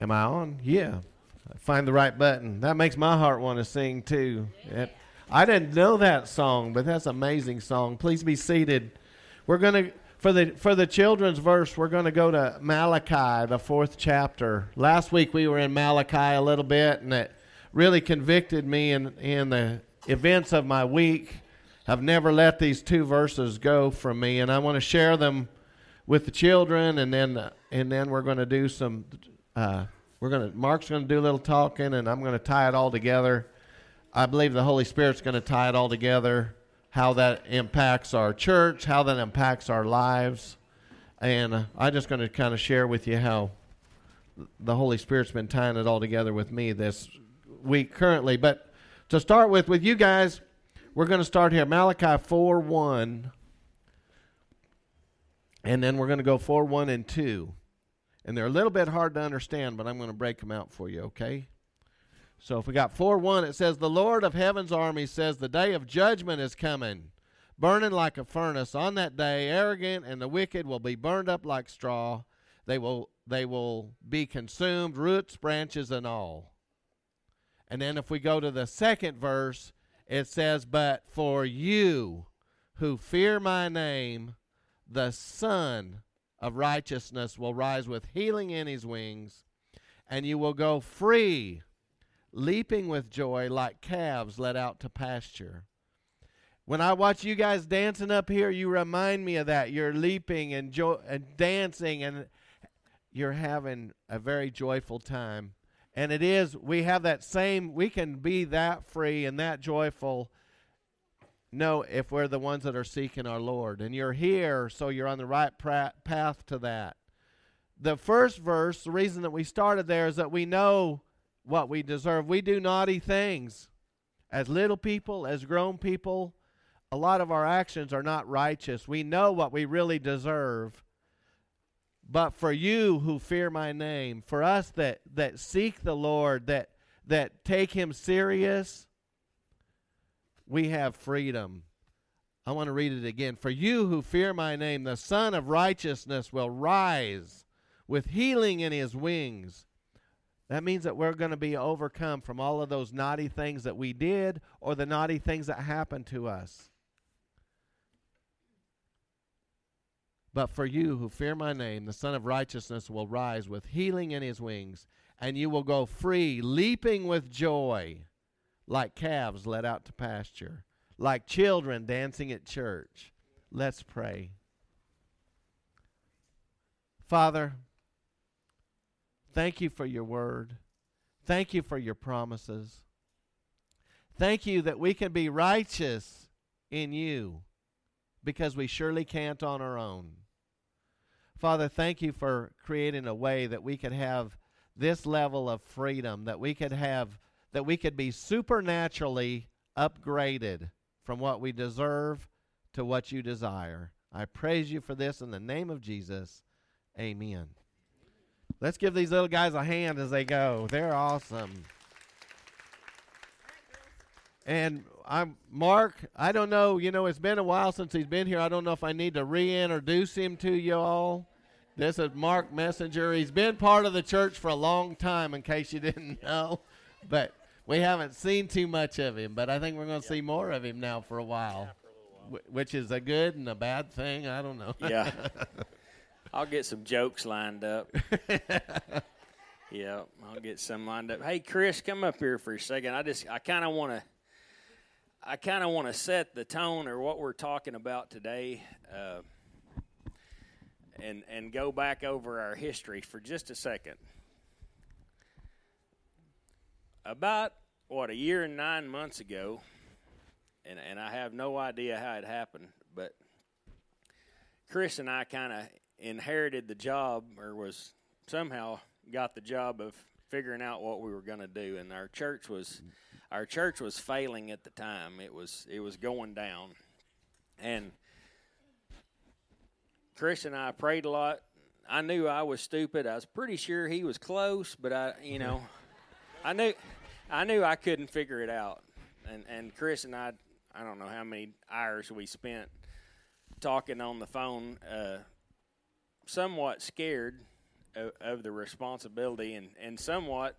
Am I on? Yeah. Find the right button. That makes my heart want to sing too. Yeah. I didn't know that song, but that's an amazing song. Please be seated. We're going to, for the children's verse, we're going to go to Malachi, the 4th chapter. Last week we were in Malachi a little bit, and it really convicted me in the events of my week. I've never let these two verses go from me, and I want to share them with the children, and then we're going to do some. Mark's going to do a little talking, and I'm going to tie it all together. I believe the Holy Spirit's going to tie it all together, how that impacts our church, how that impacts our lives. And I'm just going to kind of share with you how the Holy Spirit's been tying it all together with me this week currently. But to start with you guys, we're going to start here, Malachi 4:1, and then we're going to go 4:1 and 2. And they're a little bit hard to understand, but I'm going to break them out for you, okay? So if we got 4:1, it says, "The Lord of heaven's army says, the day of judgment is coming, burning like a furnace. On that day, arrogant and the wicked will be burned up like straw. They will be consumed, roots, branches, and all." And then if we go to the second verse, it says, "But for you who fear my name, the Son of righteousness will rise with healing in his wings, and you will go free, leaping with joy like calves led out to pasture." When I watch you guys dancing up here, you remind me of that. You're leaping and dancing, and you're having a very joyful time. And it is, we have that same, we can be that free and that joyful, no, if we're the ones that are seeking our Lord. And you're here, so you're on the right path to that. The first verse, the reason that we started there is that we know what we deserve. We do naughty things. As little people, as grown people, a lot of our actions are not righteous. We know what we really deserve. But for you who fear my name, for us that seek the Lord, that take him serious, we have freedom. I want to read it again. "For you who fear my name, the Son of righteousness will rise with healing in his wings." That means that we're going to be overcome from all of those naughty things that we did or the naughty things that happened to us. "But for you who fear my name, the Son of righteousness will rise with healing in his wings, and you will go free, leaping with joy, like calves led out to pasture, like children dancing at church." Let's pray. Father, thank you for your word. Thank you for your promises. Thank you that we can be righteous in you, because we surely can't on our own. Father, thank you for creating a way that we could have this level of freedom, that we could be supernaturally upgraded from what we deserve to what you desire. I praise you for this in the name of Jesus. Amen. Let's give these little guys a hand as they go. They're awesome. And Mark, I don't know, it's been a while since he's been here. I don't know if I need to reintroduce him to you all. This is Mark Messenger. He's been part of the church for a long time, in case you didn't know. But we haven't seen too much of him, but I think we're going to see more of him now for a while, which is a good and a bad thing. I don't know. Yeah. I'll get some jokes lined up. Yeah, I'll get some lined up. Hey, Chris, come up here for a second. I kind of want to set the tone or what we're talking about today, and go back over our history for just a second. About, a year and 9 months ago, and I have no idea how it happened, but Chris and I kind of inherited the job, or was somehow got the job of figuring out what we were going to do, and our church was failing at the time. It was going down, and Chris and I prayed a lot. I knew I was stupid. I was pretty sure he was close, but I knew I couldn't figure it out, and Chris and I don't know how many hours we spent talking on the phone, somewhat scared of the responsibility, and somewhat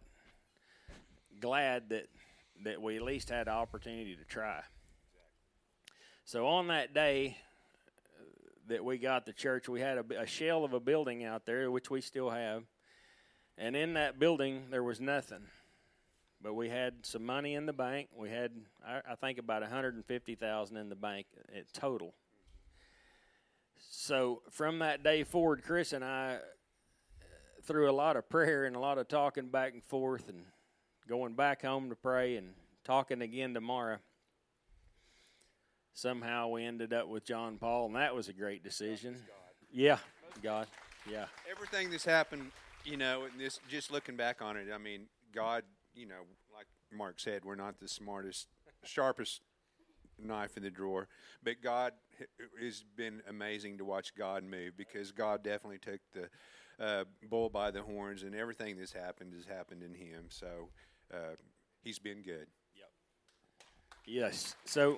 glad that we at least had an opportunity to try. So on that day that we got the church, we had a shell of a building out there, which we still have. And in that building, there was nothing. But we had some money in the bank. We had, I think, about $150,000 in the bank total. So from that day forward, Chris and I, through a lot of prayer and a lot of talking back and forth and going back home to pray and talking again tomorrow, somehow we ended up with John Paul, and that was a great decision. God. Yeah, God, yeah. Everything that's happened, you know, and this, just looking back on it, I mean, God, you know, like Mark said, we're not the smartest, sharpest knife in the drawer, but God, it's been amazing to watch God move, because God definitely took the bull by the horns, and everything that's happened has happened in Him. So He's been good. Yep. Yes. So,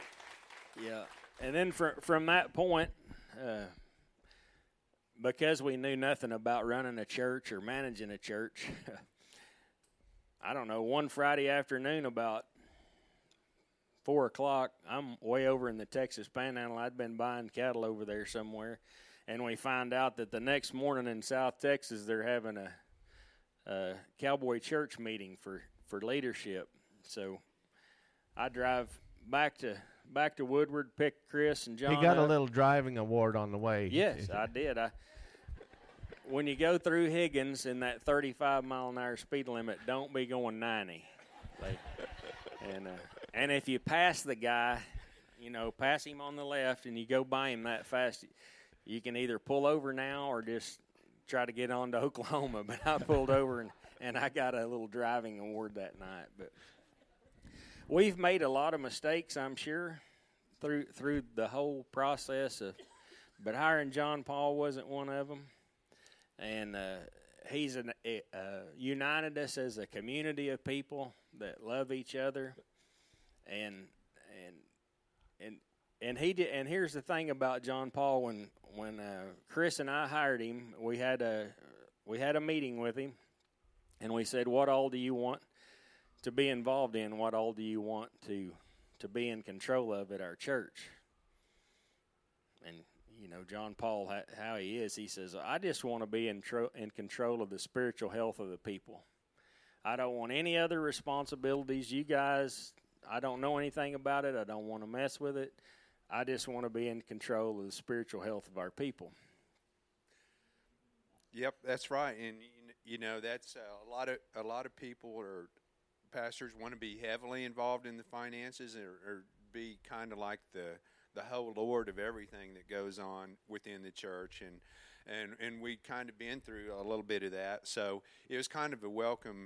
yeah. And then from that point, because we knew nothing about running a church or managing a church, I don't know, one Friday afternoon about 4 o'clock, I'm way over in the Texas Panhandle. I'd been buying cattle over there somewhere, and we find out that the next morning in South Texas they're having a cowboy church meeting for leadership. So I drive back to Woodward, pick Chris and John. He got up. A little driving award on the way. Yes, I did. When you go through Higgins in that 35-mile-an-hour speed limit, don't be going 90. And if you pass the guy, you know, pass him on the left, and you go by him that fast, you can either pull over now or just try to get on to Oklahoma. But I pulled over, and I got a little driving award that night. But we've made a lot of mistakes, I'm sure, through the whole process. But hiring John Paul wasn't one of them. And he's united us as a community of people that love each other. And he did. And here's the thing about John Paul: when Chris and I hired him, we had a meeting with him, and we said, "What all do you want to be involved in? What all do you want to be in control of at our church?" And you know, John Paul, how he is, he says, "I just want to be in control of the spiritual health of the people. I don't want any other responsibilities. You guys, I don't know anything about it. I don't want to mess with it. I just want to be in control of the spiritual health of our people." Yep, that's right. And you know, that's a lot of people or pastors want to be heavily involved in the finances, or be kind of like the whole Lord of everything that goes on within the church, and we kind of been through a little bit of that. So it was kind of a welcome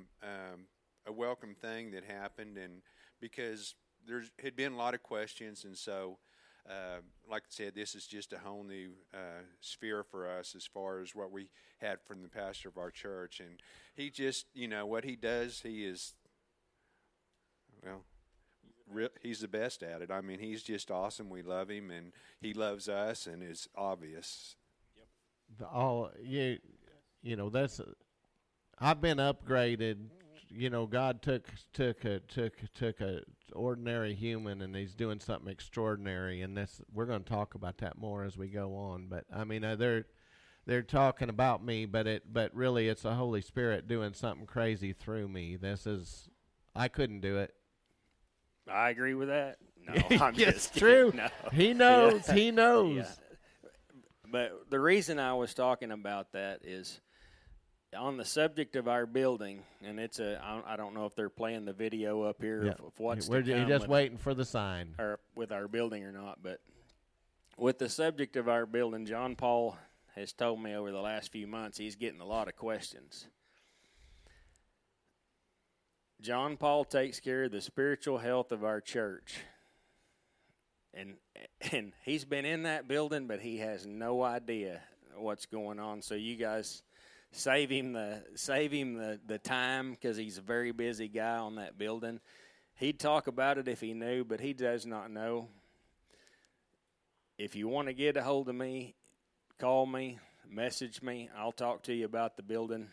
thing that happened, and because there had been a lot of questions, and so, like I said, this is just a whole new sphere for us as far as what we had from the pastor of our church. And he just, you know, what he does, he is, well, he's the best at it. I mean, he's just awesome. We love him, and he loves us, and it's obvious. Yep. You know, that's I've been upgraded. You know, God took a ordinary human, and He's doing something extraordinary. And that's, we're going to talk about that more as we go on. But I mean, they're talking about me, but really, it's the Holy Spirit doing something crazy through me. I couldn't do it. I agree with that. No, I'm just true. No. He knows. Yeah. He knows. Yeah. But the reason I was talking about that is, on the subject of our building, and it's I don't know if they're playing the video up here of what's to come. We're just waiting for the sign. Or with our building or not, but with the subject of our building, John Paul has told me over the last few months he's getting a lot of questions. John Paul takes care of the spiritual health of our church. And he's been in that building, but he has no idea what's going on. So you guys save him the time, because he's a very busy guy on that building. He'd talk about it if he knew, but he does not know. If you want to get a hold of me, call me. message me. I'll talk to you about the building.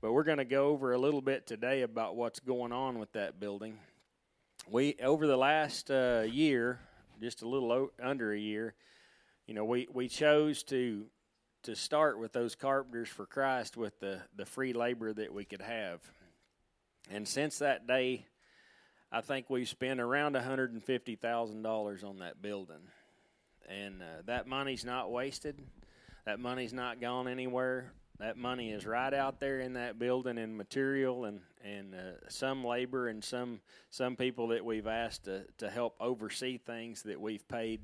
But we're going to go over a little bit today about what's going on with that building. We, over the last year, just a little under a year, you know, we chose to start with those Carpenters for Christ with the free labor that we could have. And since that day, I think we've spent around $150,000 on that building. And that money's not wasted. That money's not gone anywhere. That money is right out there in that building in material and some labor and some people that we've asked to help oversee things that we've paid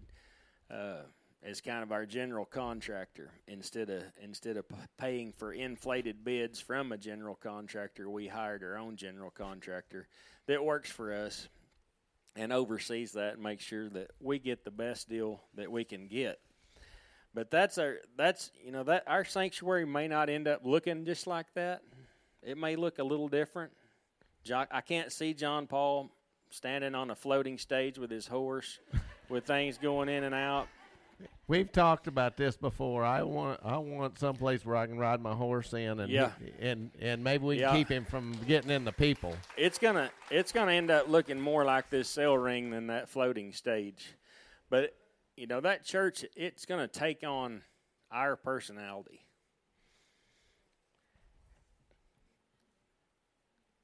as kind of our general contractor. Instead of paying for inflated bids from a general contractor, we hired our own general contractor that works for us and oversees that and makes sure that we get the best deal that we can get. But our sanctuary may not end up looking just like that. It may look a little different. I can't see John Paul standing on a floating stage with his horse with things going in and out. We've talked about this before. I want someplace where I can ride my horse in and maybe we can keep him from getting in the people. It's gonna end up looking more like this cell ring than that floating stage. But you know, that church, it's going to take on our personality.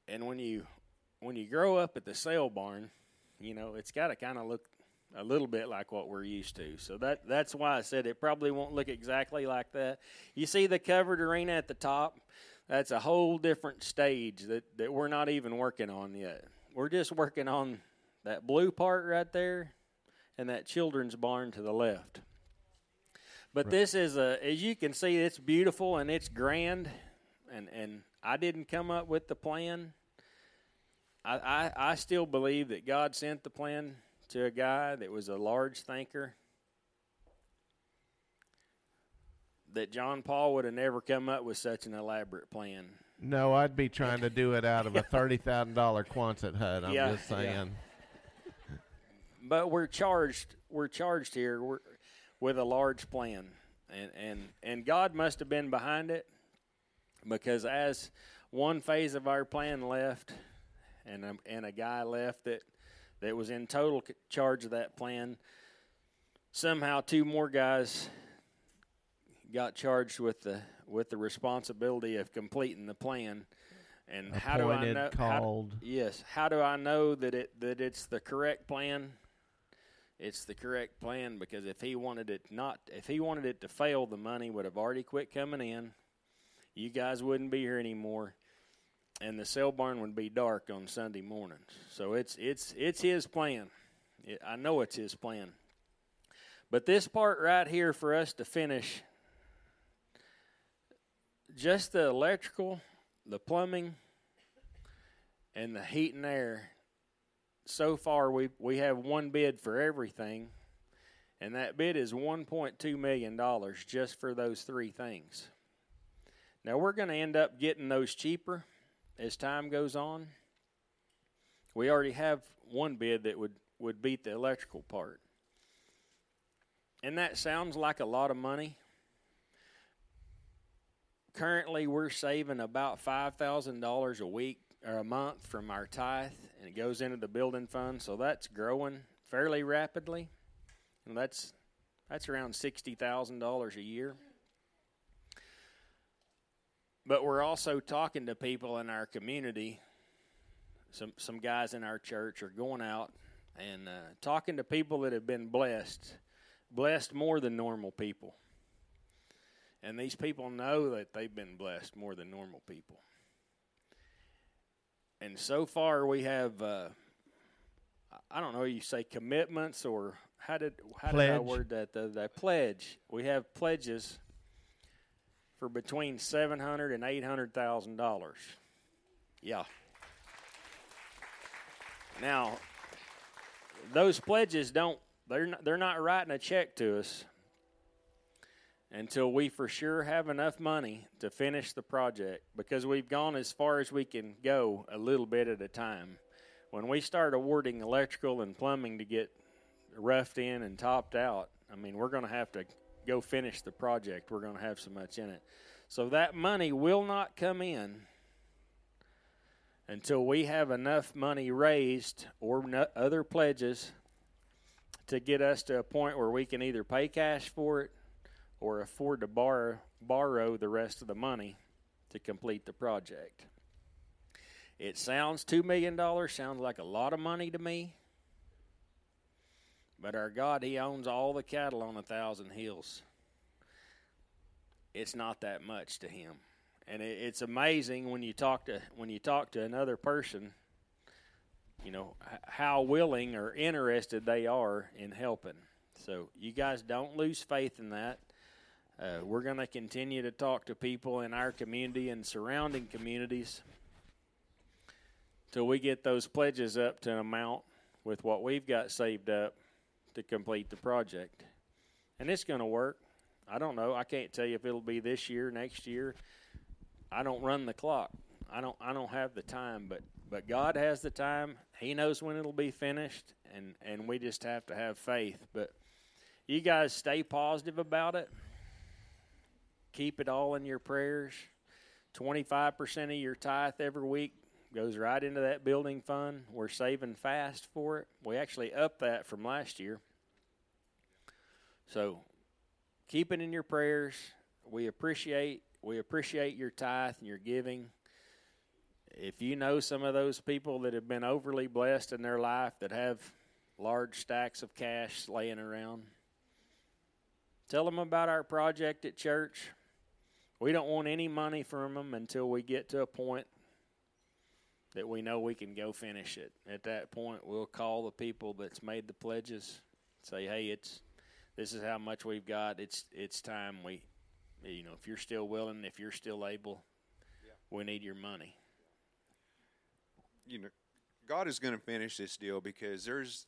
And when you grow up at the sale barn, you know, it's got to kind of look a little bit like what we're used to. So that's why I said it probably won't look exactly like that. You see the covered arena at the top? That's a whole different stage that we're not even working on yet. We're just working on that blue part right there and that children's barn to the left. But right. This is, as you can see, it's beautiful and it's grand, and I didn't come up with the plan. I still believe that God sent the plan to a guy that was a large thinker, that John Paul would have never come up with such an elaborate plan. No, I'd be trying to do it out of a $30,000 Quonset hut, I'm just saying. Yeah. But we're charged here with a large plan, and God must have been behind it, because as one phase of our plan left and a guy left that was in total charge of that plan, somehow two more guys got charged with the responsibility of completing the plan. And appointed, how do I know? Called. How do I know that it's the correct plan? It's the correct plan because if he wanted it to fail, the money would have already quit coming in. You guys wouldn't be here anymore, and the sale barn would be dark on Sunday mornings. So it's his plan. I know it's his plan. But this part right here for us to finish, just the electrical, the plumbing, and the heat and air. So far, we have one bid for everything, and that bid is $1.2 million just for those three things. Now, we're going to end up getting those cheaper as time goes on. We already have one bid that would beat the electrical part. And that sounds like a lot of money. Currently, we're saving about $5,000 a week or a month from our tithe, and it goes into the building fund, so that's growing fairly rapidly, and that's around $60,000 a year. But we're also talking to people in our community. Some guys in our church are going out and talking to people that have been blessed more than normal people. And these people know that they've been blessed more than normal people. And so far we have, I don't know, you say commitments or how did I word that? The pledge. We have pledges for between $700,000 and $800,000. Yeah. Now, those pledges they're not writing a check to us until we for sure have enough money to finish the project, because we've gone as far as we can go a little bit at a time. When we start awarding electrical and plumbing to get roughed in and topped out, I mean, we're going to have to go finish the project. We're going to have so much in it. So that money will not come in until we have enough money raised or other pledges to get us to a point where we can either pay cash for it or afford to borrow the rest of the money to complete the project. It sounds $2 million, sounds like a lot of money to me. But our God, He owns all the cattle on 1,000 hills. It's not that much to Him. And it's amazing when you talk to another person, you know, how willing or interested they are in helping. So you guys don't lose faith in that. We're going to continue to talk to people in our community and surrounding communities till we get those pledges up to an amount with what we've got saved up to complete the project. And it's going to work. I don't know. I can't tell you if it'll be this year, next year. I don't run the clock. I don't have the time, but God has the time. He knows when it'll be finished, and we just have to have faith. But you guys stay positive about it. Keep it all in your prayers. 25% of your tithe every week goes right into that building fund. We're saving fast for it. We actually upped that from last year. So keep it in your prayers. We appreciate your tithe and your giving. If you know some of those people that have been overly blessed in their life that have large stacks of cash laying around, tell them about our project at church. We don't want any money from them until we get to a point that we know we can go finish it. At that point, we'll call the people that's made the pledges, say, hey, this is how much we've got. It's time we, you know, if you're still willing, if you're still able, yeah, we need your money. You know, God is going to finish this deal because there's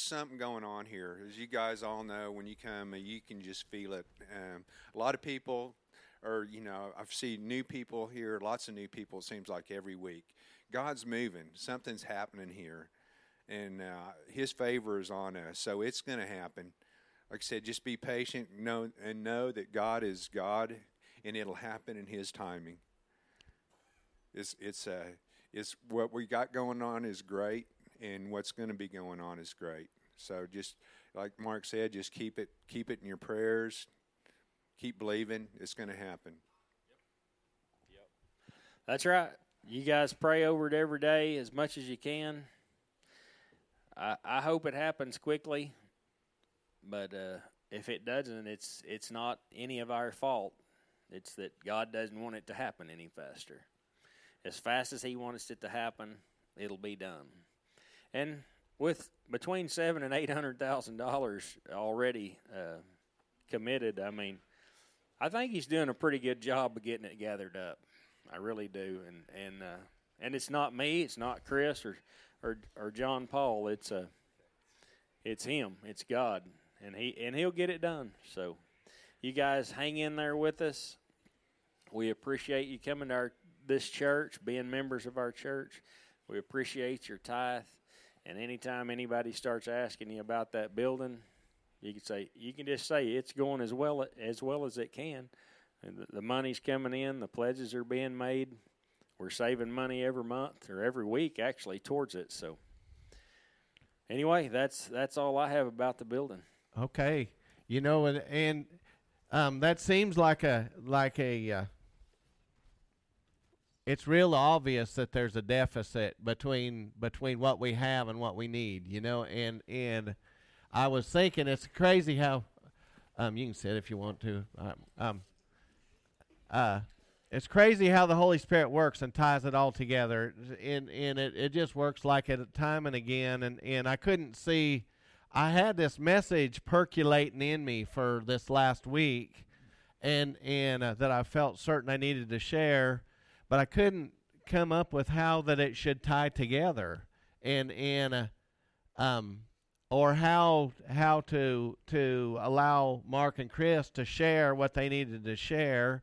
something going on here. As you guys all know, when you come, you can just feel it. A lot of people, or, you know, I've seen new people here, lots of new people, it seems like every week. God's moving. Something's happening here. And His favor is on us, so it's going to happen. Like I said, just be patient and know that God is God, and it'll happen in His timing. It's what we got going on is great, and what's going to be going on is great. So just like Mark said, just keep it in your prayers. Keep believing it's going to happen. Yep. That's right. You guys pray over it every day as much as you can. I hope it happens quickly. But if it doesn't, it's not any of our fault. It's that God doesn't want it to happen any faster. As fast as He wants it to happen, it'll be done. And with between $700,000 and $800,000 already committed, I mean, I think He's doing a pretty good job of getting it gathered up. I really do. And it's not me, it's not Chris or John Paul. It's Him. It's God. And he'll get it done. So you guys hang in there with us. We appreciate you coming to this church, being members of our church. We appreciate your tithe. And anytime anybody starts asking you about that building, you can just say it's going as well as it can. And the money's coming in. The pledges are being made. We're saving money every month or every week actually towards it. So anyway, that's all I have about the building. Okay, you know, and that seems like a it's real obvious that there's a deficit between what we have and what we need, you know, and I was thinking it's crazy how you can sit if you want to. It's crazy how the Holy Spirit works and ties it all together, and it just works like it time and again, and I couldn't see. I had this message percolating in me for this last week, and that I felt certain I needed to share, but I couldn't come up with how that it should tie together, or how to allow Mark and Chris to share what they needed to share,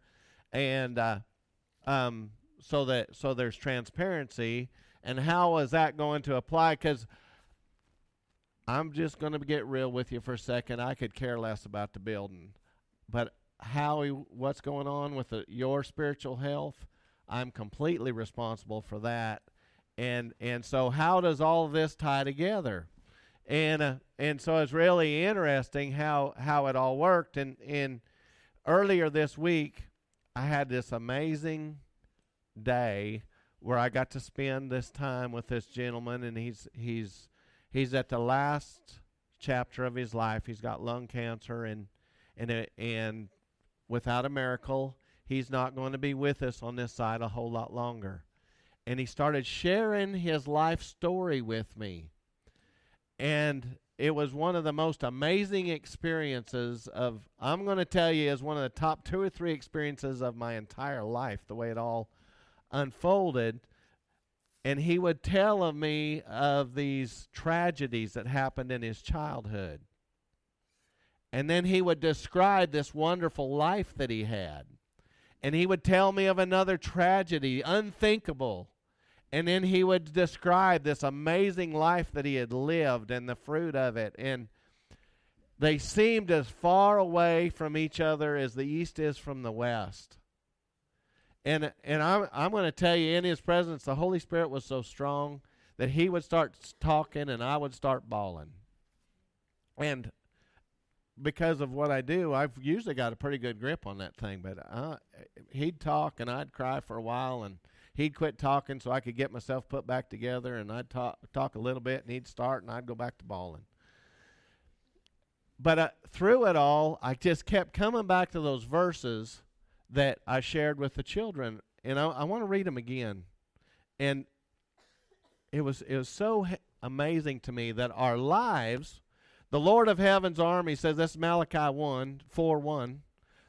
and so there's transparency, and how is that going to apply? Because I'm just going to get real with you for a second. I could care less about the building. But Howie, what's going on with your spiritual health? I'm completely responsible for that. And so how does all this tie together? And so it's really interesting how it all worked. And earlier this week, I had this amazing day where I got to spend this time with this gentleman, and he's at the last chapter of his life. He's got lung cancer, and without a miracle, he's not going to be with us on this side a whole lot longer. And he started sharing his life story with me. And it was one of the most amazing experiences of, I'm going to tell you, is one of the top 2 or 3 experiences of my entire life, the way it all unfolded. And he would tell of me of these tragedies that happened in his childhood. And then he would describe this wonderful life that he had. And he would tell me of another tragedy, unthinkable. And then he would describe this amazing life that he had lived and the fruit of it. And they seemed as far away from each other as the East is from the West. And I'm going to tell you, in his presence, the Holy Spirit was so strong that he would start talking and I would start bawling. And because of what I do, I've usually got a pretty good grip on that thing. But he'd talk and I'd cry for a while, and he'd quit talking so I could get myself put back together, and I'd talk a little bit, and he'd start, and I'd go back to bawling. But through it all, I just kept coming back to those verses that I shared with the children, and I want to read them again. And it was so amazing to me that our lives, the Lord of Heaven's army says, that's Malachi 4:1.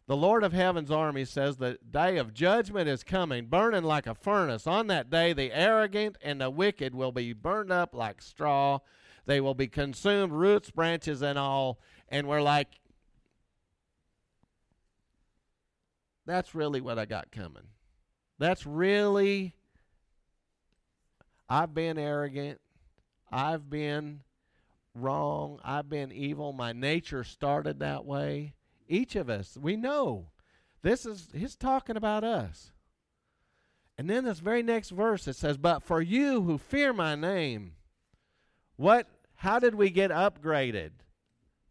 The Lord of Heaven's army says the day of judgment is coming, burning like a furnace. On that day, the arrogant and the wicked will be burned up like straw. They will be consumed, roots, branches, and all. And we're like, that's really what I got coming. That's really, I've been arrogant. I've been wrong. I've been evil. My nature started that way. Each of us, we know this is, he's talking about us. And then this very next verse, it says, but for you who fear my name, how did we get upgraded?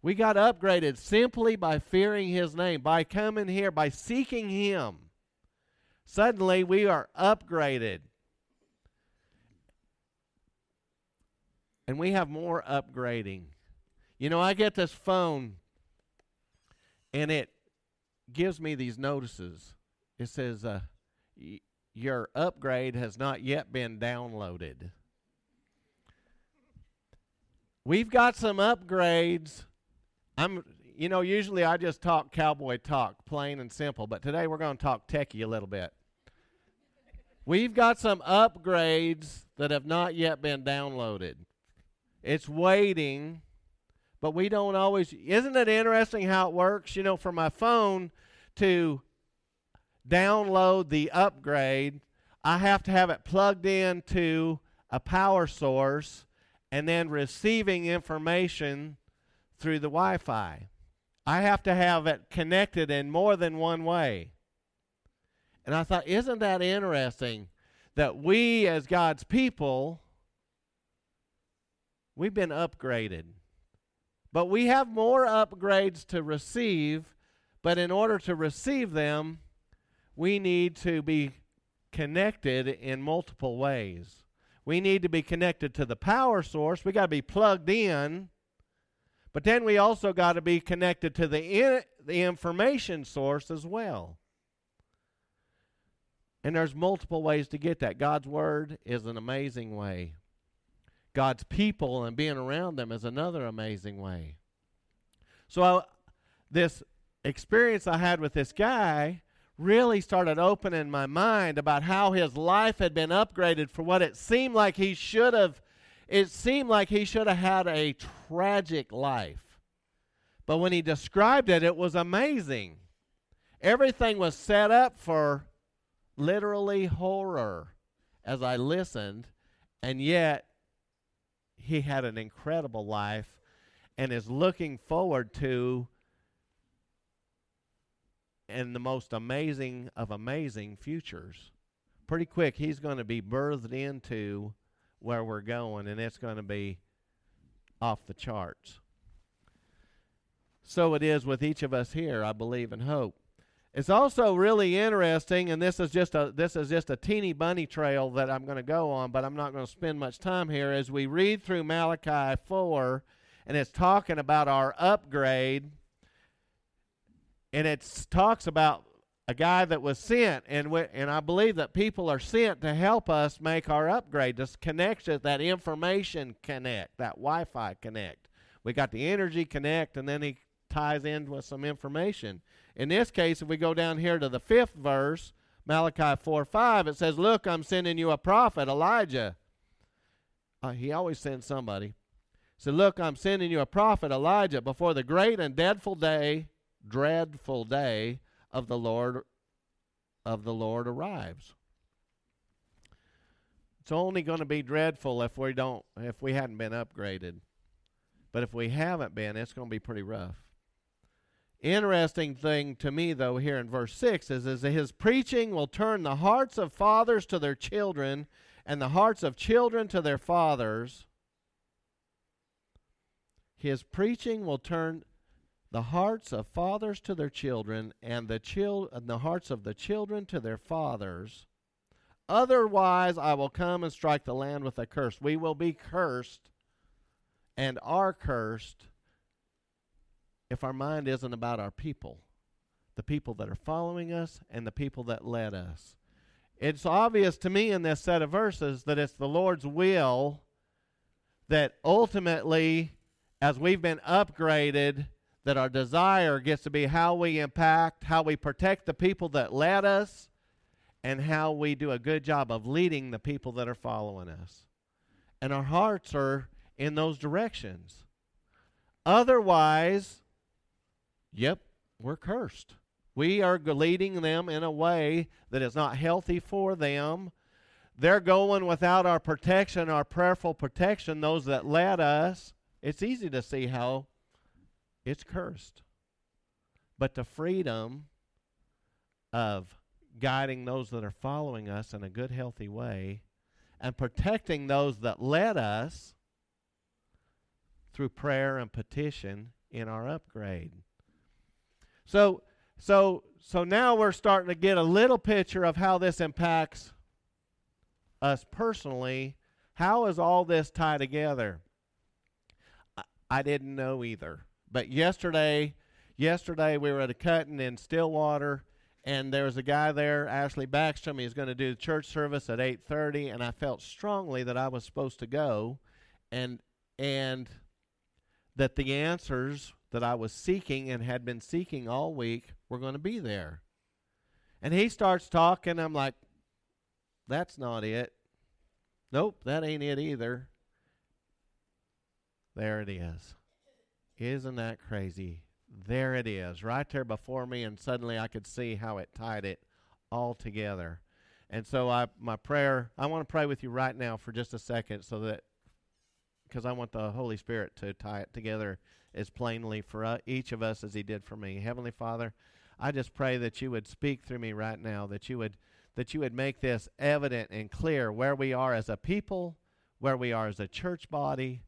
We got upgraded simply by fearing his name, by coming here, by seeking him. Suddenly we are upgraded. And we have more upgrading. You know, I get this phone, and it gives me these notices. It says, your upgrade has not yet been downloaded. We've got some upgrades. Usually I just talk cowboy talk, plain and simple. But today we're going to talk techie a little bit. We've got some upgrades that have not yet been downloaded. It's waiting. But we don't always, isn't it interesting how it works? You know, for my phone to download the upgrade, I have to have it plugged into a power source and then receiving information through the Wi-Fi. I have to have it connected in more than one way. And I thought, isn't that interesting that we as God's people, we've been upgraded. But we have more upgrades to receive, but in order to receive them, we need to be connected in multiple ways. We need to be connected to the power source. We got to be plugged in, but then we also got to be connected to the information source as well. And there's multiple ways to get that. God's Word is an amazing way. God's people and being around them is another amazing way. So this experience I had with this guy really started opening my mind about how his life had been upgraded for what it seemed like he should have. It seemed like he should have had a tragic life. But when he described it, it was amazing. Everything was set up for literally horror as I listened, and yet he had an incredible life and is looking forward to and the most amazing of amazing futures. Pretty quick, he's going to be birthed into where we're going, and it's going to be off the charts. So it is with each of us here, I believe, and hope. It's also really interesting, and this is just a teeny bunny trail that I'm going to go on, but I'm not going to spend much time here. As we read through Malachi 4, and it's talking about our upgrade, and it talks about a guy that was sent, and I believe that people are sent to help us make our upgrade, this connection, that information connect, that Wi-Fi connect. We got the energy connect, and then he ties in with some information. In this case, if we go down here to the 5th verse, Malachi 4:5, it says, "Look, I'm sending you a prophet, Elijah." He always sends somebody. So, "Look, I'm sending you a prophet, Elijah, before the great and dreadful day of the Lord arrives." It's only going to be dreadful if we hadn't been upgraded. But if we haven't been, it's going to be pretty rough. Interesting thing to me, though, here in verse 6 is that his preaching will turn the hearts of fathers to their children and the hearts of children to their fathers. His preaching will turn the hearts of fathers to their children and the hearts of the children to their fathers. "Otherwise, I will come and strike the land with a curse." We will be cursed and are cursed if our mind isn't about our people, the people that are following us and the people that led us. It's obvious to me in this set of verses that it's the Lord's will that ultimately, as we've been upgraded, that our desire gets to be how we impact, how we protect the people that led us, and how we do a good job of leading the people that are following us. And our hearts are in those directions. Otherwise, yep, we're cursed. We are leading them in a way that is not healthy for them. They're going without our protection, our prayerful protection, those that led us. It's easy to see how it's cursed. But the freedom of guiding those that are following us in a good, healthy way and protecting those that led us through prayer and petition in our upgrade. So now we're starting to get a little picture of how this impacts us personally. How is all this tied together? I didn't know either. But yesterday we were at a cutting in Stillwater, and there was a guy there, Ashley Backstrom. He's going to do church service at 8:30, and I felt strongly that I was supposed to go, and that the answers that I was seeking and had been seeking all week were going to be there. And he starts talking. I'm like, that's not it. Nope, that ain't it either. There it is. Isn't that crazy? There it is, right there before me, and suddenly I could see how it tied it all together. And so I want to pray with you right now for just a second because I want the Holy Spirit to tie it together as plainly for each of us as he did for me. Heavenly Father, I just pray that you would speak through me right now, that you would make this evident and clear where we are as a people, where we are as a church body,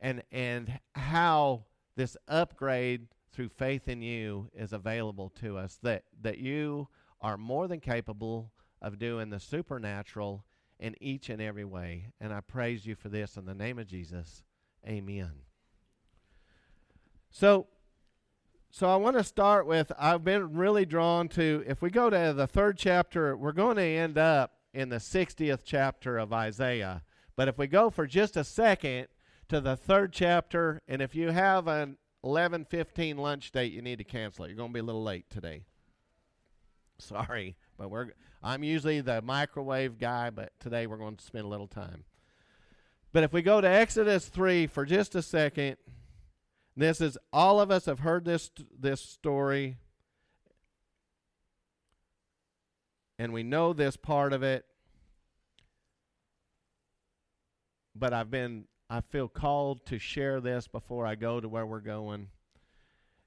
and how this upgrade through faith in you is available to us, that you are more than capable of doing the supernatural in each and every way. And I praise you for this in the name of Jesus. Amen. So I want to start with, I've been really drawn to, if we go to the 3rd chapter, we're going to end up in the 60th chapter of Isaiah. But if we go for just a second to the 3rd chapter, and if you have an 11:15 lunch date, you need to cancel it. You're going to be a little late today. Sorry. But I'm usually the microwave guy, but today we're going to spend a little time. But if we go to Exodus 3 for just a second, this is, all of us have heard this story, and we know this part of it. But I feel called to share this before I go to where we're going.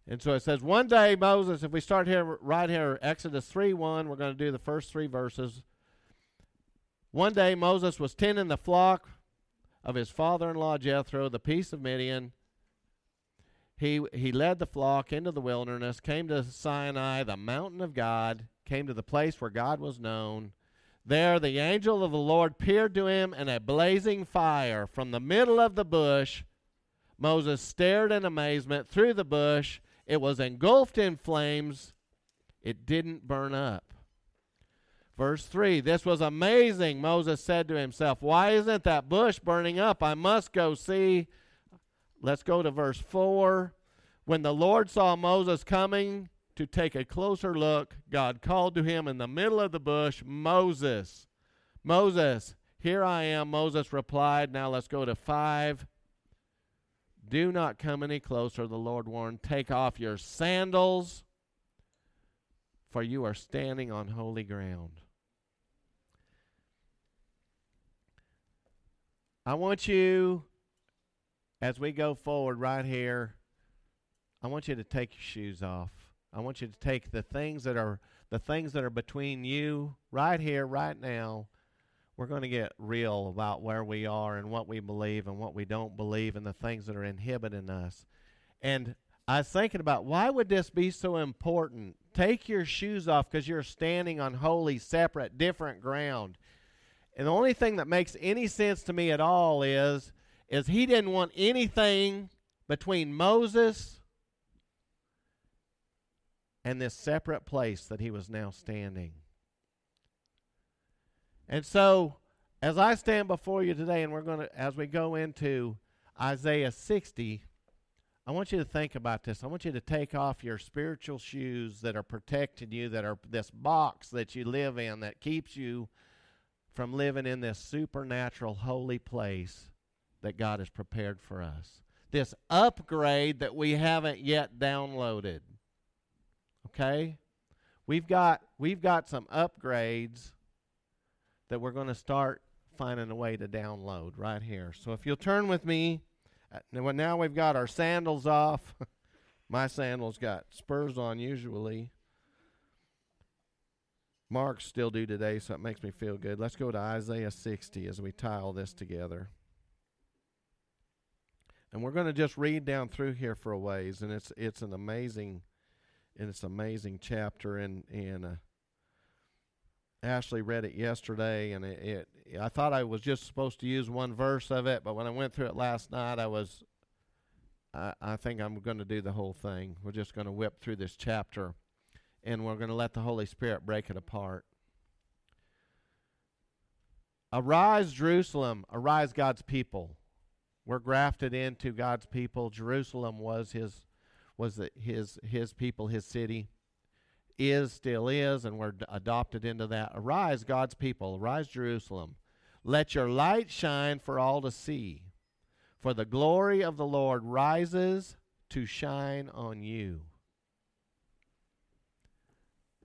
And so it says, one day Moses, if we start here, right here, Exodus 3:1, we're going to do the first three verses. One day Moses was tending the flock of his father-in-law Jethro, the priest of Midian. He led the flock into the wilderness, came to Sinai, the mountain of God, came to the place where God was known. There the angel of the Lord appeared to him in a blazing fire from the middle of the bush. Moses stared in amazement through the bush. It was engulfed in flames. It didn't burn up. Verse 3, this was amazing, Moses said to himself. Why isn't that bush burning up? I must go see. Let's go to verse 4. When the Lord saw Moses coming to take a closer look, God called to him in the middle of the bush, Moses. Moses, here I am, Moses replied. Now let's go to 5. Do not come any closer, the Lord warned. Take off your sandals, for you are standing on holy ground. I want you, as we go forward right here, I want you to take your shoes off. I want you to take the things that are between you right here, right now. We're going to get real about where we are and what we believe and what we don't believe and the things that are inhibiting us. And I was thinking about, why would this be so important? Take your shoes off because you're standing on holy, separate, different ground. And the only thing that makes any sense to me at all is he didn't want anything between Moses and this separate place that he was now standing. And so, as I stand before you today, and as we go into Isaiah 60, I want you to think about this. I want you to take off your spiritual shoes that are protecting you, that are this box that you live in that keeps you from living in this supernatural holy place that God has prepared for us. This upgrade that we haven't yet downloaded. Okay? We've got some upgrades that we're going to start finding a way to download right here. So if you'll turn with me, now we've got our sandals off. My sandals got spurs on usually. Mark's still do today, so it makes me feel good. Let's go to Isaiah 60 as we tie all this together. And we're going to just read down through here for a ways, and it's an amazing chapter in Ashley read it yesterday, and I thought I was just supposed to use one verse of it, but when I went through it last night, I think I'm going to do the whole thing. We're just going to whip through this chapter, and we're going to let the Holy Spirit break it apart. Arise, Jerusalem. Arise, God's people. We're grafted into God's people. Jerusalem was his people, his city. Still is, and we're adopted into that. Arise, God's people. Arise, Jerusalem. Let your light shine for all to see. For the glory of the Lord rises to shine on you.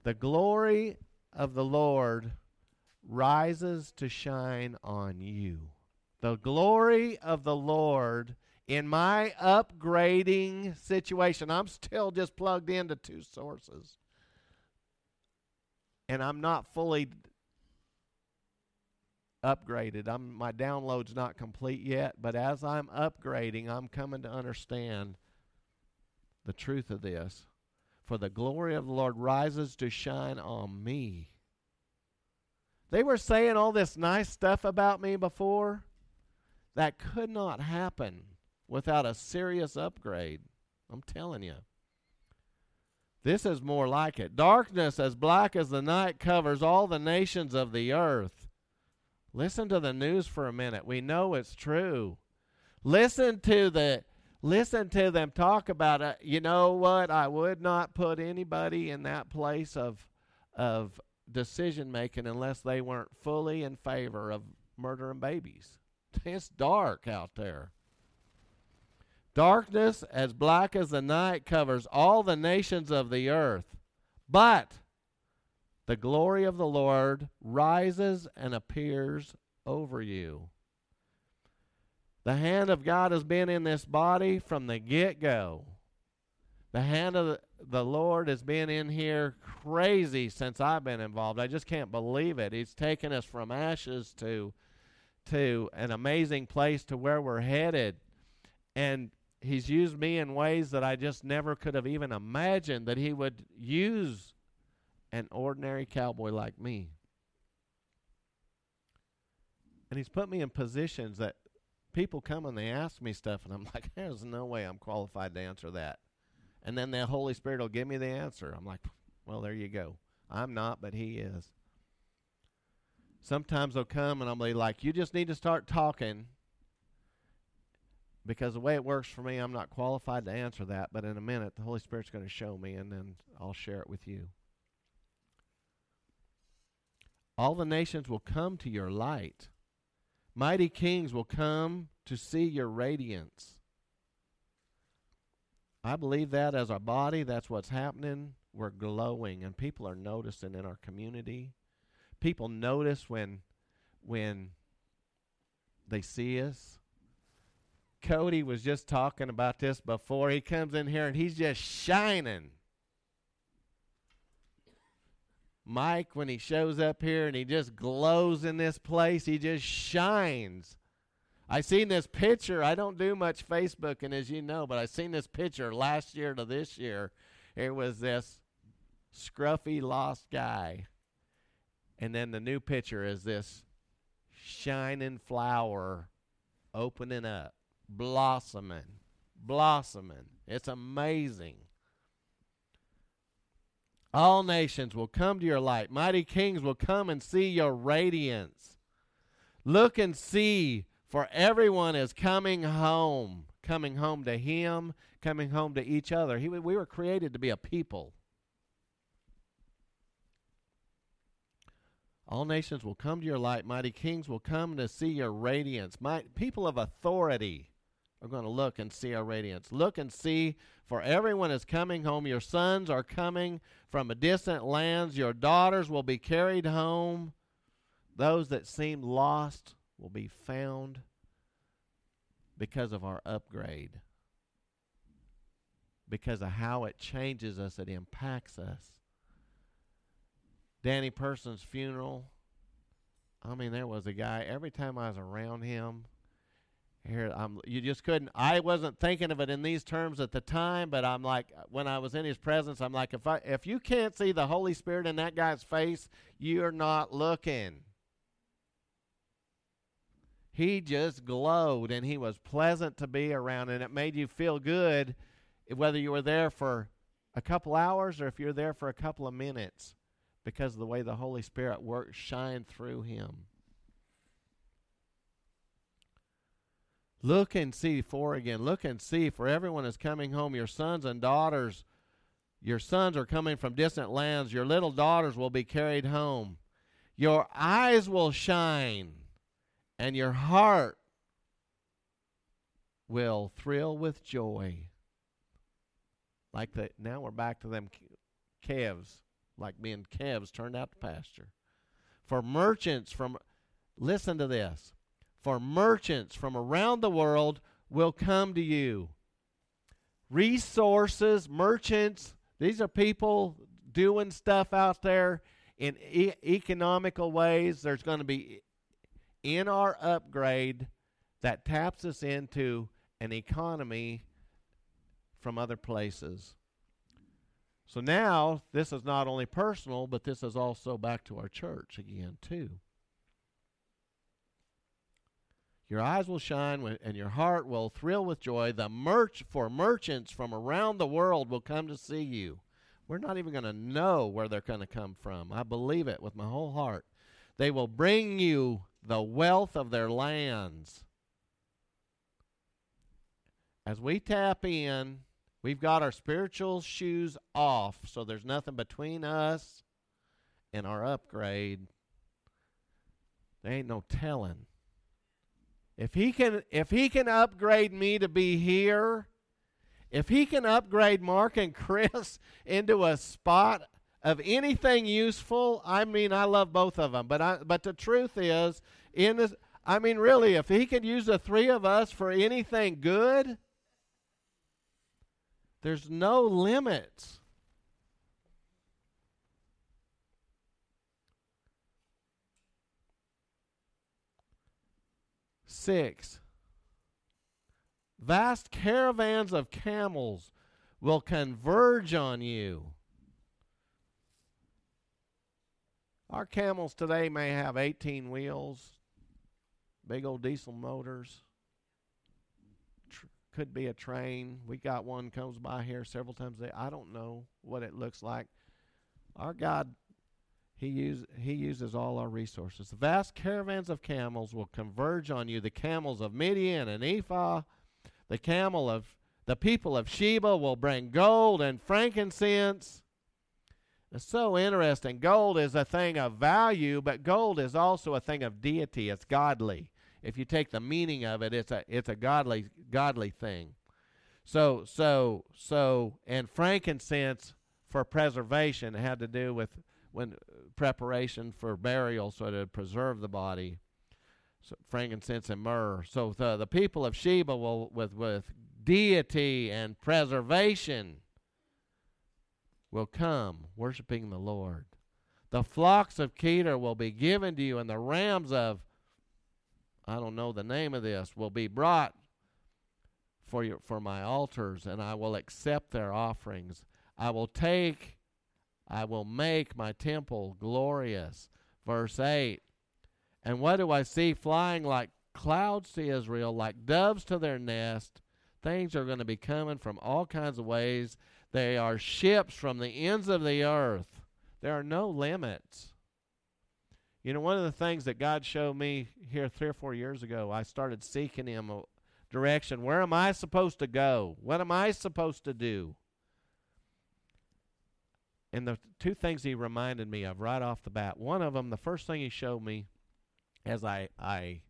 The glory of the Lord rises to shine on you. The glory of the Lord in my upgrading situation. I'm still just plugged into two sources. And I'm not fully upgraded. My download's not complete yet, but as I'm upgrading, I'm coming to understand the truth of this. For the glory of the Lord rises to shine on me. They were saying all this nice stuff about me before. That could not happen without a serious upgrade. I'm telling you. This is more like it. Darkness as black as the night covers all the nations of the earth. Listen to the news for a minute. We know it's true. Listen to them talk about it. You know what? I would not put anybody in that place of decision making unless they weren't fully in favor of murdering babies. It's dark out there. Darkness as black as the night covers all the nations of the earth. But the glory of the Lord rises and appears over you. The hand of God has been in this body from the get-go. The hand of the Lord has been in here crazy since I've been involved. I just can't believe it. He's taken us from ashes to an amazing place to where we're headed. And he's used me in ways that I just never could have even imagined that he would use an ordinary cowboy like me. And he's put me in positions that people come and they ask me stuff, and I'm like, there's no way I'm qualified to answer that. And then the Holy Spirit will give me the answer. I'm like, well, there you go. I'm not, but he is. Sometimes they'll come and I'll be like, you just need to start talking, because the way it works for me, I'm not qualified to answer that. But in a minute, the Holy Spirit's going to show me, and then I'll share it with you. All the nations will come to your light. Mighty kings will come to see your radiance. I believe that as our body, that's what's happening. We're glowing, and people are noticing in our community. People notice when they see us. Cody was just talking about this before. He comes in here, and he's just shining. Mike, when he shows up here, and he just glows in this place, he just shines. I seen this picture. I don't do much Facebooking, as you know, but I seen this picture last year to this year. It was this scruffy, lost guy. And then the new picture is this shining flower opening up, blossoming. It's amazing. All nations will come to your light. Mighty kings will come and see your radiance. Look and see, for everyone is coming home to him, coming home to each other. We were created to be a people. All nations will come to your light. Mighty kings will come to see your radiance. People of authority are going to look and see our radiance. Look and see, for everyone is coming home. Your sons are coming from distant lands. Your daughters will be carried home. Those that seem lost will be found because of our upgrade, because of how it changes us, it impacts us. Danny Person's funeral, I mean, there was a guy, every time I was around him, you just couldn't, I wasn't thinking of it in these terms at the time, but I'm like, when I was in his presence, I'm like, if you can't see the Holy Spirit in that guy's face, you're not looking. He just glowed, and he was pleasant to be around, and it made you feel good whether you were there for a couple hours or if you're there for a couple of minutes, because of the way the Holy Spirit worked, shined through him. Look and see, look and see, for everyone is coming home. Your sons and daughters, your sons are coming from distant lands. Your little daughters will be carried home. Your eyes will shine, and your heart will thrill with joy. Like that. Now we're back to them calves, like being calves turned out to pasture. For merchants from around the world will come to you. Resources, merchants, these are people doing stuff out there in economical ways. There's going to be in our upgrade that taps us into an economy from other places. So now, this is not only personal, but this is also back to our church again, too. Your eyes will shine, and your heart will thrill with joy. For merchants from around the world will come to see you. We're not even going to know where they're going to come from. I believe it with my whole heart. They will bring you the wealth of their lands. As we tap in, we've got our spiritual shoes off, so there's nothing between us and our upgrade. There ain't no telling. If he can upgrade me to be here, if he can upgrade Mark and Chris into a spot of anything useful, I mean, I love both of them, but the truth is, really, if he can use the three of us for anything good, There's no limits. Six, vast caravans of camels will converge on you. Our camels today may have 18 wheels, big old diesel motors. Could be a train. We got one comes by here several times a day. I don't know what it looks like. Our God, He uses all our resources. The vast caravans of camels will converge on you. The camels of Midian and Ephah, the camel of the people of Sheba will bring gold and frankincense. It's so interesting. Gold is a thing of value, but gold is also a thing of deity. It's godly. If you take the meaning of it, it's a godly thing. So and frankincense for preservation had to do with when preparation for burial, so to preserve the body, so frankincense and myrrh. So the people of Sheba will, with deity and preservation, will come worshiping the Lord. The flocks of Kedar will be given to you, and the rams of, I don't know the name of this, will be brought for my altars, and I will accept their offerings. I will make my temple glorious. Verse 8. And what do I see flying like clouds to Israel, like doves to their nest? Things are going to be coming from all kinds of ways. They are ships from the ends of the earth. There are no limits. You know, one of the things that God showed me here 3 or 4 years ago, I started seeking Him a direction. Where am I supposed to go? What am I supposed to do? And the two things He reminded me of right off the bat, one of them, the first thing He showed me as I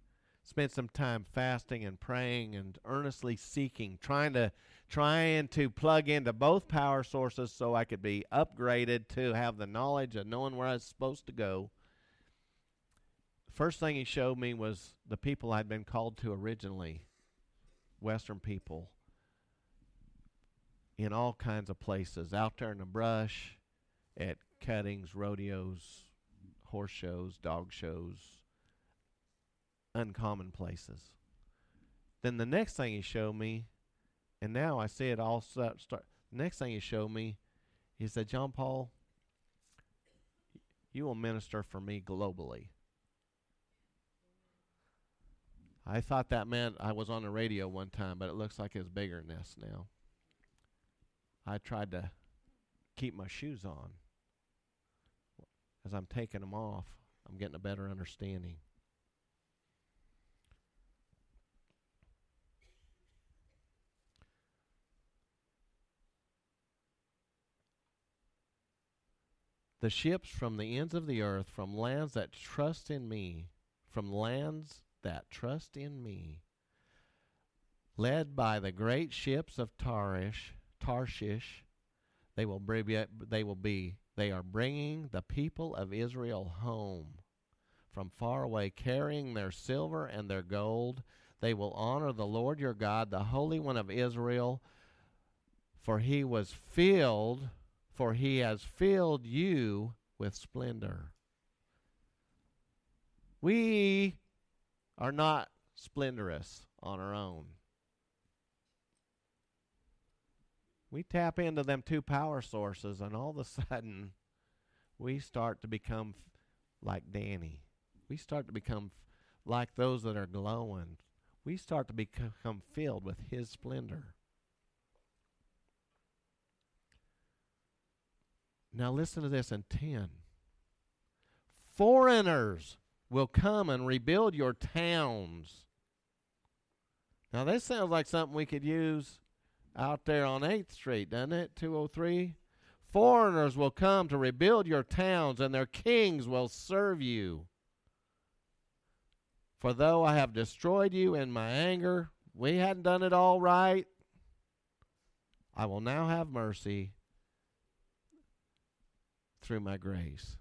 spent some time fasting and praying and earnestly seeking, trying to plug into both power sources so I could be upgraded to have the knowledge of knowing where I was supposed to go. The first thing He showed me was the people I'd been called to originally, Western people, in all kinds of places, out there in the brush, at cuttings, rodeos, horse shows, dog shows, uncommon places. Then the next thing He showed me, and now I see it all start. The next thing He showed me, He said, John Paul, you will minister for me globally. I thought that meant I was on the radio one time, but it looks like it's bigger than this now. I tried to keep my shoes on. As I'm taking them off, I'm getting a better understanding. The ships from the ends of the earth, from lands that trust in me, led by the great ships of Tarshish, they are bringing the people of Israel home from far away, carrying their silver and their gold. They will honor the Lord your God, the Holy One of Israel, for He has filled you with splendor. We are not splendorous on our own. We tap into them two power sources, and all of a sudden, we start to become like Danny. We start to become like those that are glowing. We start to become filled with His splendor. Now listen to this in 10. Foreigners will come and rebuild your towns. Now this sounds like something we could use out there on 8th Street, doesn't it? 203. Foreigners will come to rebuild your towns, and their kings will serve you. For though I have destroyed you in my anger, we hadn't done it all right, I will now have mercy through my grace.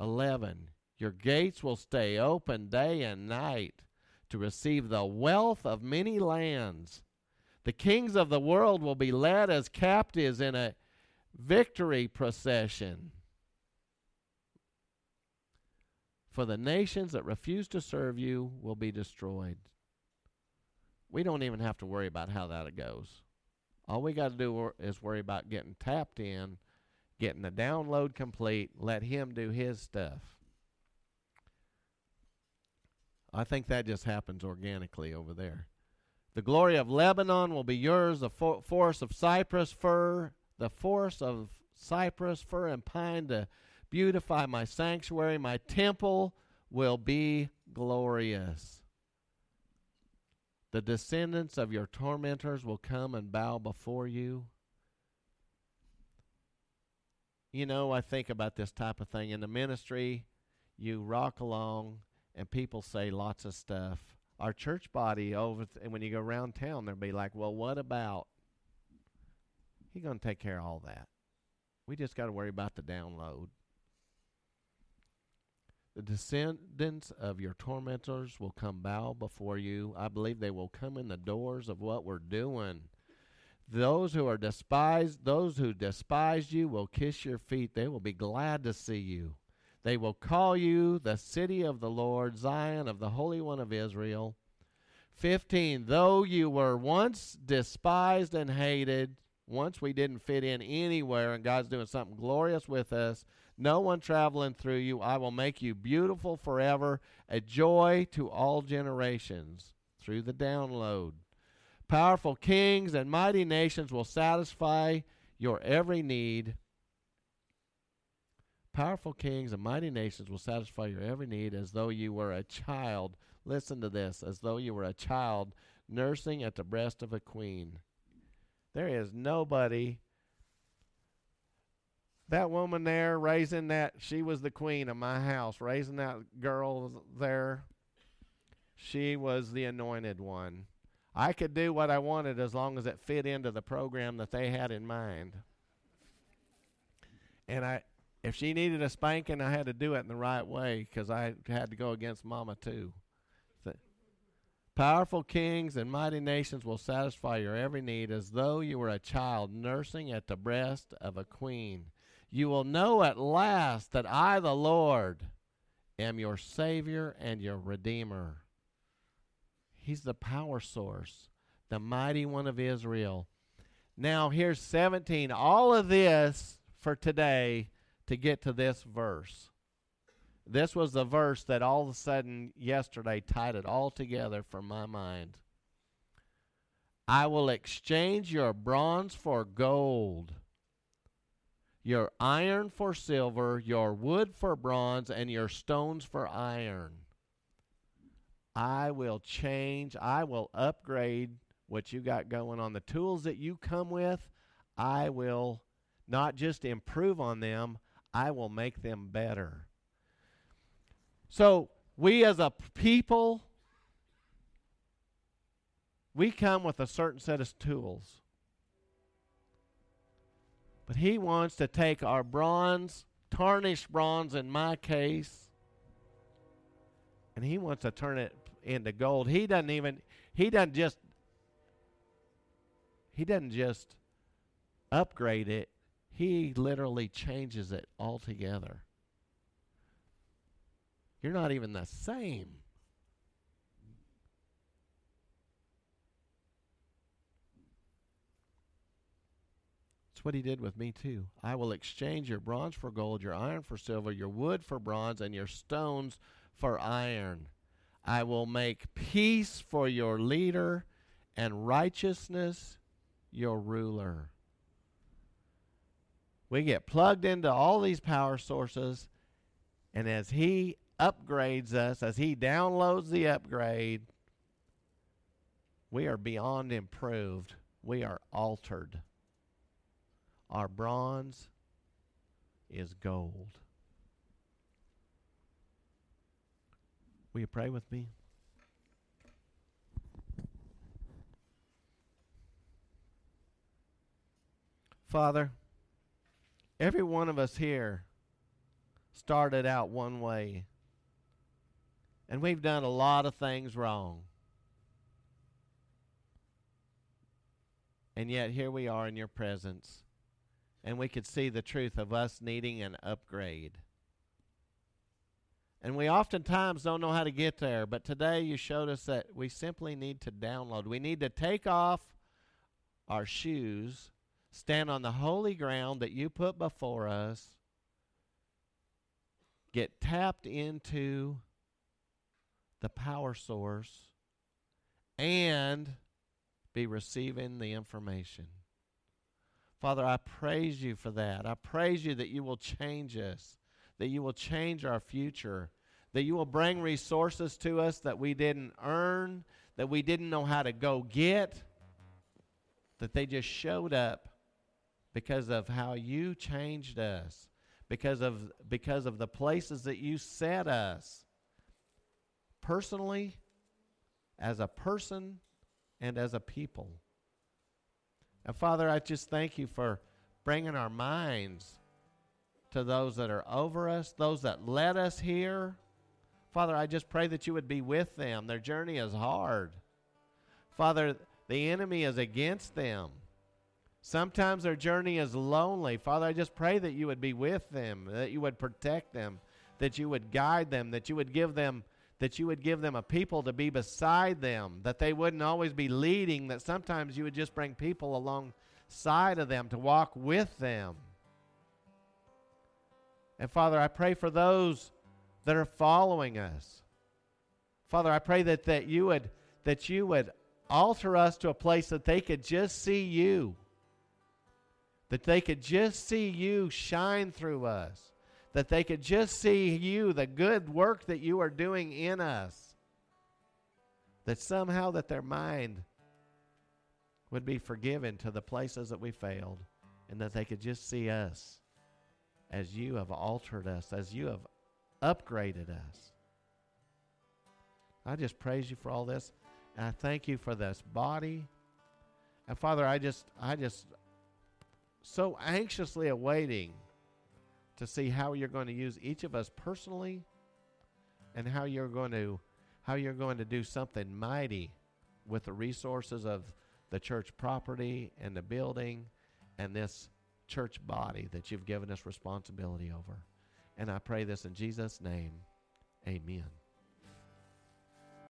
11. Your gates will stay open day and night to receive the wealth of many lands. The kings of the world will be led as captives in a victory procession. For the nations that refuse to serve you will be destroyed. We don't even have to worry about how that goes. All we got to do is worry about getting tapped in, getting the download complete, let him do his stuff. I think that just happens organically over there. The glory of Lebanon will be yours, the force of cypress fir, and pine to beautify my sanctuary. My temple will be glorious. The descendants of your tormentors will come and bow before you. You know, I think about this type of thing. In the ministry, you rock along, and people say lots of stuff. Our church body, when you go around town, they'll be like, well, what about? He's going to take care of all that. We just got to worry about the download. The descendants of your tormentors will come bow before you. I believe they will come in the doors of what we're doing. Those who despise you will kiss your feet. They will be glad to see you. They will call you the city of the Lord, Zion of the Holy One of Israel. 15, though you were once despised and hated, once we didn't fit in anywhere and God's doing something glorious with us, no one traveling through you, I will make you beautiful forever, a joy to all generations through the download. Powerful kings and mighty nations will satisfy your every need. Powerful kings and mighty nations will satisfy your every need as though you were a child. Listen to this. As though you were a child nursing at the breast of a queen. There is nobody. That woman there raising that, she was the queen of my house. Raising that girl there, she was the anointed one. I could do what I wanted as long as it fit into the program that they had in mind. And if she needed a spanking, I had to do it in the right way because I had to go against Mama too. Powerful kings and mighty nations will satisfy your every need as though you were a child nursing at the breast of a queen. You will know at last that I, the Lord, am your Savior and your Redeemer. He's the power source, the mighty one of Israel. Now here's 17. All of this for today to get to this verse. This was the verse that all of a sudden yesterday tied it all together for my mind. I will exchange your bronze for gold, your iron for silver, your wood for bronze, and your stones for iron. I will upgrade what you got going on. The tools that you come with, I will not just improve on them, I will make them better. So we as a people, we come with a certain set of tools. But he wants to take our bronze, tarnished bronze in my case, and he wants to turn it into gold. He doesn't just upgrade it. He literally changes it altogether. You're not even the same. That's what he did with me too. I will exchange your bronze for gold, your iron for silver, your wood for bronze, and your stones for iron. I will make peace for your leader and righteousness your ruler. We get plugged into all these power sources, and as he upgrades us, as he downloads the upgrade, we are beyond improved. We are altered. Our bronze is gold. Will you pray with me? Father, every one of us here started out one way, and we've done a lot of things wrong. And yet here we are in your presence, and we could see the truth of us needing an upgrade. And we oftentimes don't know how to get there, but today you showed us that we simply need to download. We need to take off our shoes, stand on the holy ground that you put before us, get tapped into the power source, and be receiving the information. Father, I praise you for that. I praise you that you will change us, that you will change our future, that you will bring resources to us that we didn't earn, that we didn't know how to go get, that they just showed up because of how you changed us, because of the places that you set us personally, as a person, and as a people. And Father, I just thank you for bringing our minds to those that are over us, those that led us here. Father, I just pray that you would be with them. Their journey is hard. Father, the enemy is against them. Sometimes their journey is lonely. Father, I just pray that you would be with them, that you would protect them, that you would guide them, that you would give them a people to be beside them, that they wouldn't always be leading, that sometimes you would just bring people alongside of them to walk with them. And Father, I pray for those that are following us. Father, I pray that you would alter us to a place that they could just see you, that they could just see you shine through us, that they could just see you, the good work that you are doing in us, that somehow that their mind would be forgiven to the places that we failed, and that they could just see us as you have altered us, as you have upgraded us. I just praise you for all this, and I thank you for this body. And Father, I just so anxiously awaiting to see how you're going to use each of us personally, and how you're going to do something mighty with the resources of the church property and the building and this church body that you've given us responsibility over. And I pray this in Jesus' name. Amen.